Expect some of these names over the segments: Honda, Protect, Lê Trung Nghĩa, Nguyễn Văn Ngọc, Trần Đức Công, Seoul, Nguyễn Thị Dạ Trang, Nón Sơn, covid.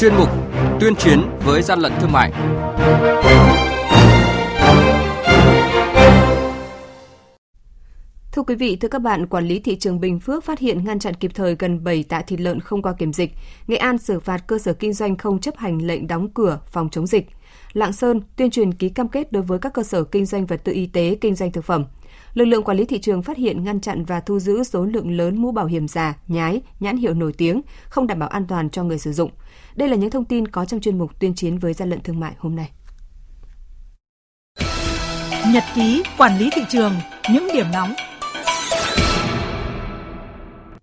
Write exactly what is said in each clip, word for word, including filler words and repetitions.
Chuyên mục tuyên chiến với gian lận thương mại. Thưa quý vị, thưa các bạn, quản lý thị trường Bình Phước phát hiện ngăn chặn kịp thời gần bảy tạ thịt lợn không qua kiểm dịch. Nghệ An xử phạt cơ sở kinh doanh không chấp hành lệnh đóng cửa phòng chống dịch. Lạng Sơn tuyên truyền ký cam kết đối với các cơ sở kinh doanh vật tư y tế, kinh doanh thực phẩm. Lực lượng quản lý thị trường phát hiện, ngăn chặn và thu giữ số lượng lớn mũ bảo hiểm giả, nhái, nhãn hiệu nổi tiếng, không đảm bảo an toàn cho người sử dụng. Đây là những thông tin có trong chuyên mục tuyên chiến với gian lận thương mại hôm nay. Nhật ký quản lý thị trường, những điểm nóng.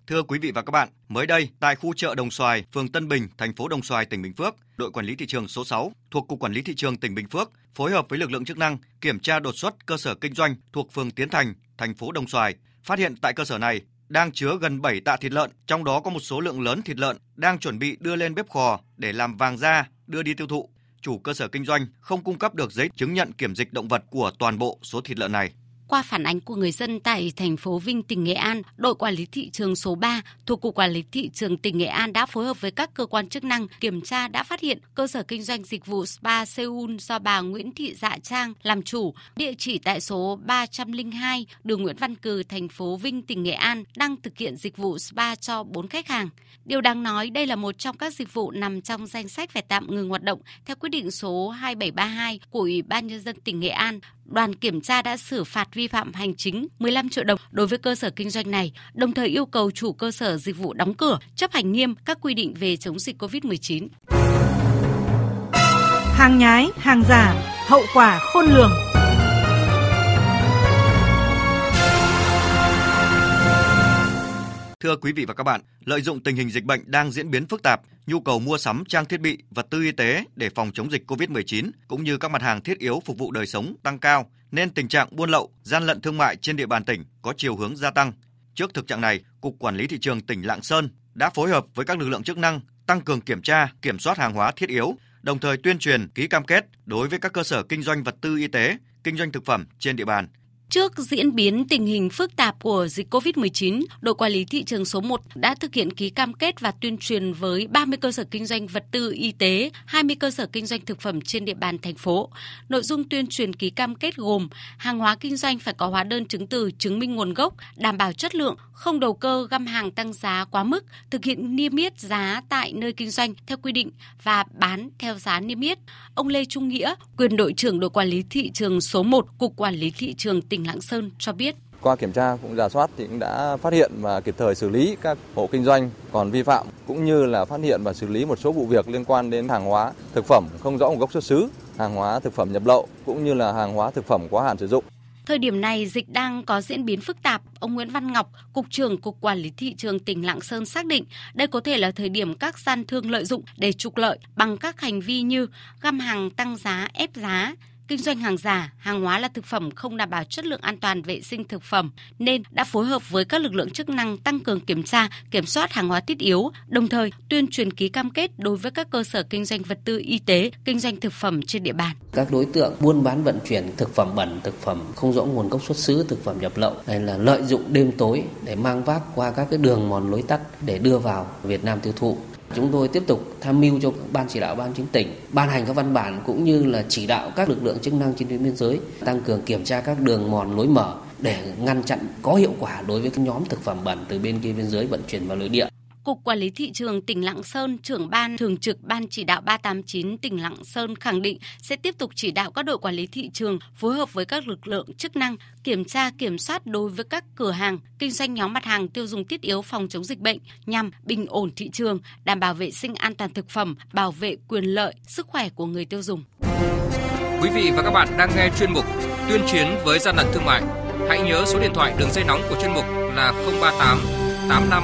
Thưa quý vị và các bạn, mới đây tại khu chợ Đồng Xoài, phường Tân Bình, thành phố Đồng Xoài, tỉnh Bình Phước, đội quản lý thị trường số sáu thuộc Cục Quản lý Thị trường tỉnh Bình Phước phối hợp với lực lượng chức năng kiểm tra đột xuất cơ sở kinh doanh thuộc phường Tiến Thành, thành phố Đồng Xoài, phát hiện tại cơ sở này đang chứa gần bảy tạ thịt lợn, trong đó có một số lượng lớn thịt lợn đang chuẩn bị đưa lên bếp kho để làm vàng da, đưa đi tiêu thụ. Chủ cơ sở kinh doanh không cung cấp được giấy chứng nhận kiểm dịch động vật của toàn bộ số thịt lợn này. Qua phản ánh của người dân tại thành phố Vinh, tỉnh Nghệ An, đội quản lý thị trường số ba thuộc Cục Quản lý Thị trường tỉnh Nghệ An đã phối hợp với các cơ quan chức năng kiểm tra, đã phát hiện cơ sở kinh doanh dịch vụ Spa Seoul do bà Nguyễn Thị Dạ Trang làm chủ, địa chỉ tại số ba trăm lẻ hai đường Nguyễn Văn Cừ, thành phố Vinh, tỉnh Nghệ An, đang thực hiện dịch vụ spa cho bốn khách hàng. Điều đáng nói, đây là một trong các dịch vụ nằm trong danh sách phải tạm ngừng hoạt động theo quyết định số hai bảy ba hai của Ủy ban Nhân dân tỉnh Nghệ An. Đoàn kiểm tra đã xử phạt vi phạm hành chính mười lăm triệu đồng đối với cơ sở kinh doanh này, đồng thời yêu cầu chủ cơ sở dịch vụ đóng cửa, chấp hành nghiêm các quy định về chống dịch covid mười chín. Hàng nhái, hàng giả, hậu quả khôn lường. Thưa quý vị và các bạn, lợi dụng tình hình dịch bệnh đang diễn biến phức tạp, nhu cầu mua sắm trang thiết bị, vật tư y tế để phòng chống dịch covid mười chín cũng như các mặt hàng thiết yếu phục vụ đời sống tăng cao, nên tình trạng buôn lậu, gian lận thương mại trên địa bàn tỉnh có chiều hướng gia tăng. Trước thực trạng này, Cục Quản lý Thị trường tỉnh Lạng Sơn đã phối hợp với các lực lượng chức năng tăng cường kiểm tra, kiểm soát hàng hóa thiết yếu, đồng thời tuyên truyền ký cam kết đối với các cơ sở kinh doanh vật tư y tế, kinh doanh thực phẩm trên địa bàn. Trước diễn biến tình hình phức tạp của dịch covid mười chín, đội quản lý thị trường số một đã thực hiện ký cam kết và tuyên truyền với ba mươi cơ sở kinh doanh vật tư y tế, hai mươi cơ sở kinh doanh thực phẩm trên địa bàn thành phố. Nội dung tuyên truyền ký cam kết gồm hàng hóa kinh doanh phải có hóa đơn chứng từ chứng minh nguồn gốc, đảm bảo chất lượng, không đầu cơ găm hàng tăng giá quá mức, thực hiện niêm yết giá tại nơi kinh doanh theo quy định và bán theo giá niêm yết. Ông Lê Trung Nghĩa, quyền đội trưởng đội quản lý thị trường số một, Cục Quản lý Thị trường tỉnh Lạng Sơn cho biết. Qua kiểm tra cũng rà soát thì cũng đã phát hiện và kịp thời xử lý các hộ kinh doanh còn vi phạm, cũng như là phát hiện và xử lý một số vụ việc liên quan đến hàng hóa thực phẩm không rõ nguồn gốc xuất xứ, hàng hóa thực phẩm nhập lậu cũng như là hàng hóa thực phẩm quá hạn sử dụng. Thời điểm này, dịch đang có diễn biến phức tạp. Ông Nguyễn Văn Ngọc, Cục trưởng Cục Quản lý Thị trường tỉnh Lạng Sơn xác định đây có thể là thời điểm các gian thương lợi dụng để trục lợi bằng các hành vi như găm hàng tăng giá, ép giá, kinh doanh hàng giả, hàng hóa là thực phẩm không đảm bảo chất lượng an toàn vệ sinh thực phẩm, nên đã phối hợp với các lực lượng chức năng tăng cường kiểm tra, kiểm soát hàng hóa thiết yếu, đồng thời tuyên truyền ký cam kết đối với các cơ sở kinh doanh vật tư y tế, kinh doanh thực phẩm trên địa bàn. Các đối tượng buôn bán vận chuyển thực phẩm bẩn, thực phẩm không rõ nguồn gốc xuất xứ, thực phẩm nhập lậu, hay là lợi dụng đêm tối để mang vác qua các cái đường mòn lối tắt để đưa vào Việt Nam tiêu thụ. Chúng tôi tiếp tục tham mưu cho Ban chỉ đạo Ban chính tỉnh ban hành các văn bản cũng như là chỉ đạo các lực lượng chức năng trên tuyến biên giới tăng cường kiểm tra các đường mòn lối mở để ngăn chặn có hiệu quả đối với các nhóm thực phẩm bẩn từ bên kia biên giới vận chuyển vào nội địa. Cục Quản lý Thị trường tỉnh Lạng Sơn, trưởng ban thường trực Ban chỉ đạo ba tám chín tỉnh Lạng Sơn khẳng định sẽ tiếp tục chỉ đạo các đội quản lý thị trường phối hợp với các lực lượng chức năng kiểm tra, kiểm soát đối với các cửa hàng kinh doanh nhóm mặt hàng tiêu dùng thiết yếu phòng chống dịch bệnh nhằm bình ổn thị trường, đảm bảo vệ sinh an toàn thực phẩm, bảo vệ quyền lợi, sức khỏe của người tiêu dùng. Quý vị và các bạn đang nghe chuyên mục Tuyên chiến với gian lận thương mại. Hãy nhớ số điện thoại đường dây nóng của chuyên mục là không ba tám tám năm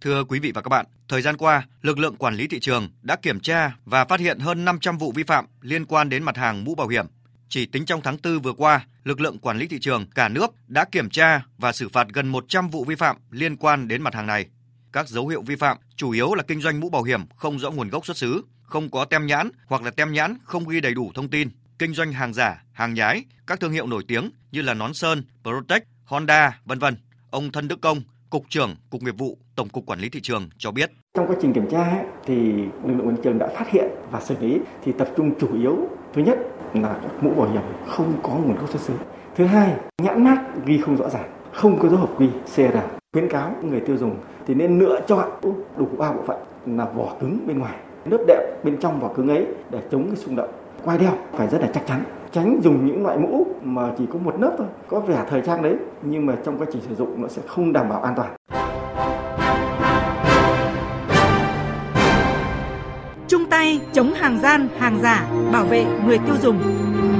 Thưa quý vị và các bạn, thời gian qua, lực lượng quản lý thị trường đã kiểm tra và phát hiện hơn năm trăm vụ vi phạm liên quan đến mặt hàng mũ bảo hiểm. Chỉ tính trong tháng tư vừa qua, lực lượng quản lý thị trường cả nước đã kiểm tra và xử phạt gần một trăm vụ vi phạm liên quan đến mặt hàng này. Các dấu hiệu vi phạm chủ yếu là kinh doanh mũ bảo hiểm không rõ nguồn gốc xuất xứ, không có tem nhãn hoặc là tem nhãn không ghi đầy đủ thông tin, kinh doanh hàng giả, hàng nhái, các thương hiệu nổi tiếng như là Nón Sơn, Protect, Honda, vân vân. Ông Trần Đức Công, Cục trưởng Cục Nghiệp vụ, Tổng cục Quản lý Thị trường cho biết. Trong quá trình kiểm tra ấy, thì lực lượng quản lý thị trường đã phát hiện và xử lý thì tập trung chủ yếu thứ nhất là các mũ bảo hiểm không có nguồn gốc xuất xứ. Thứ hai, nhãn mác ghi không rõ ràng, không có dấu hợp quy xê rờ. Khuyến cáo người tiêu dùng thì nên lựa chọn đủ ba bộ phận là vỏ cứng bên ngoài, lớp đệm bên trong vỏ cứng ấy để chống cái xung động. Quai đeo phải rất là chắc chắn, tránh dùng những loại mũ mà chỉ có một lớp thôi, có vẻ thời trang đấy nhưng mà trong quá trình sử dụng nó sẽ không đảm bảo an toàn. Chung tay chống hàng gian, hàng giả, bảo vệ người tiêu dùng.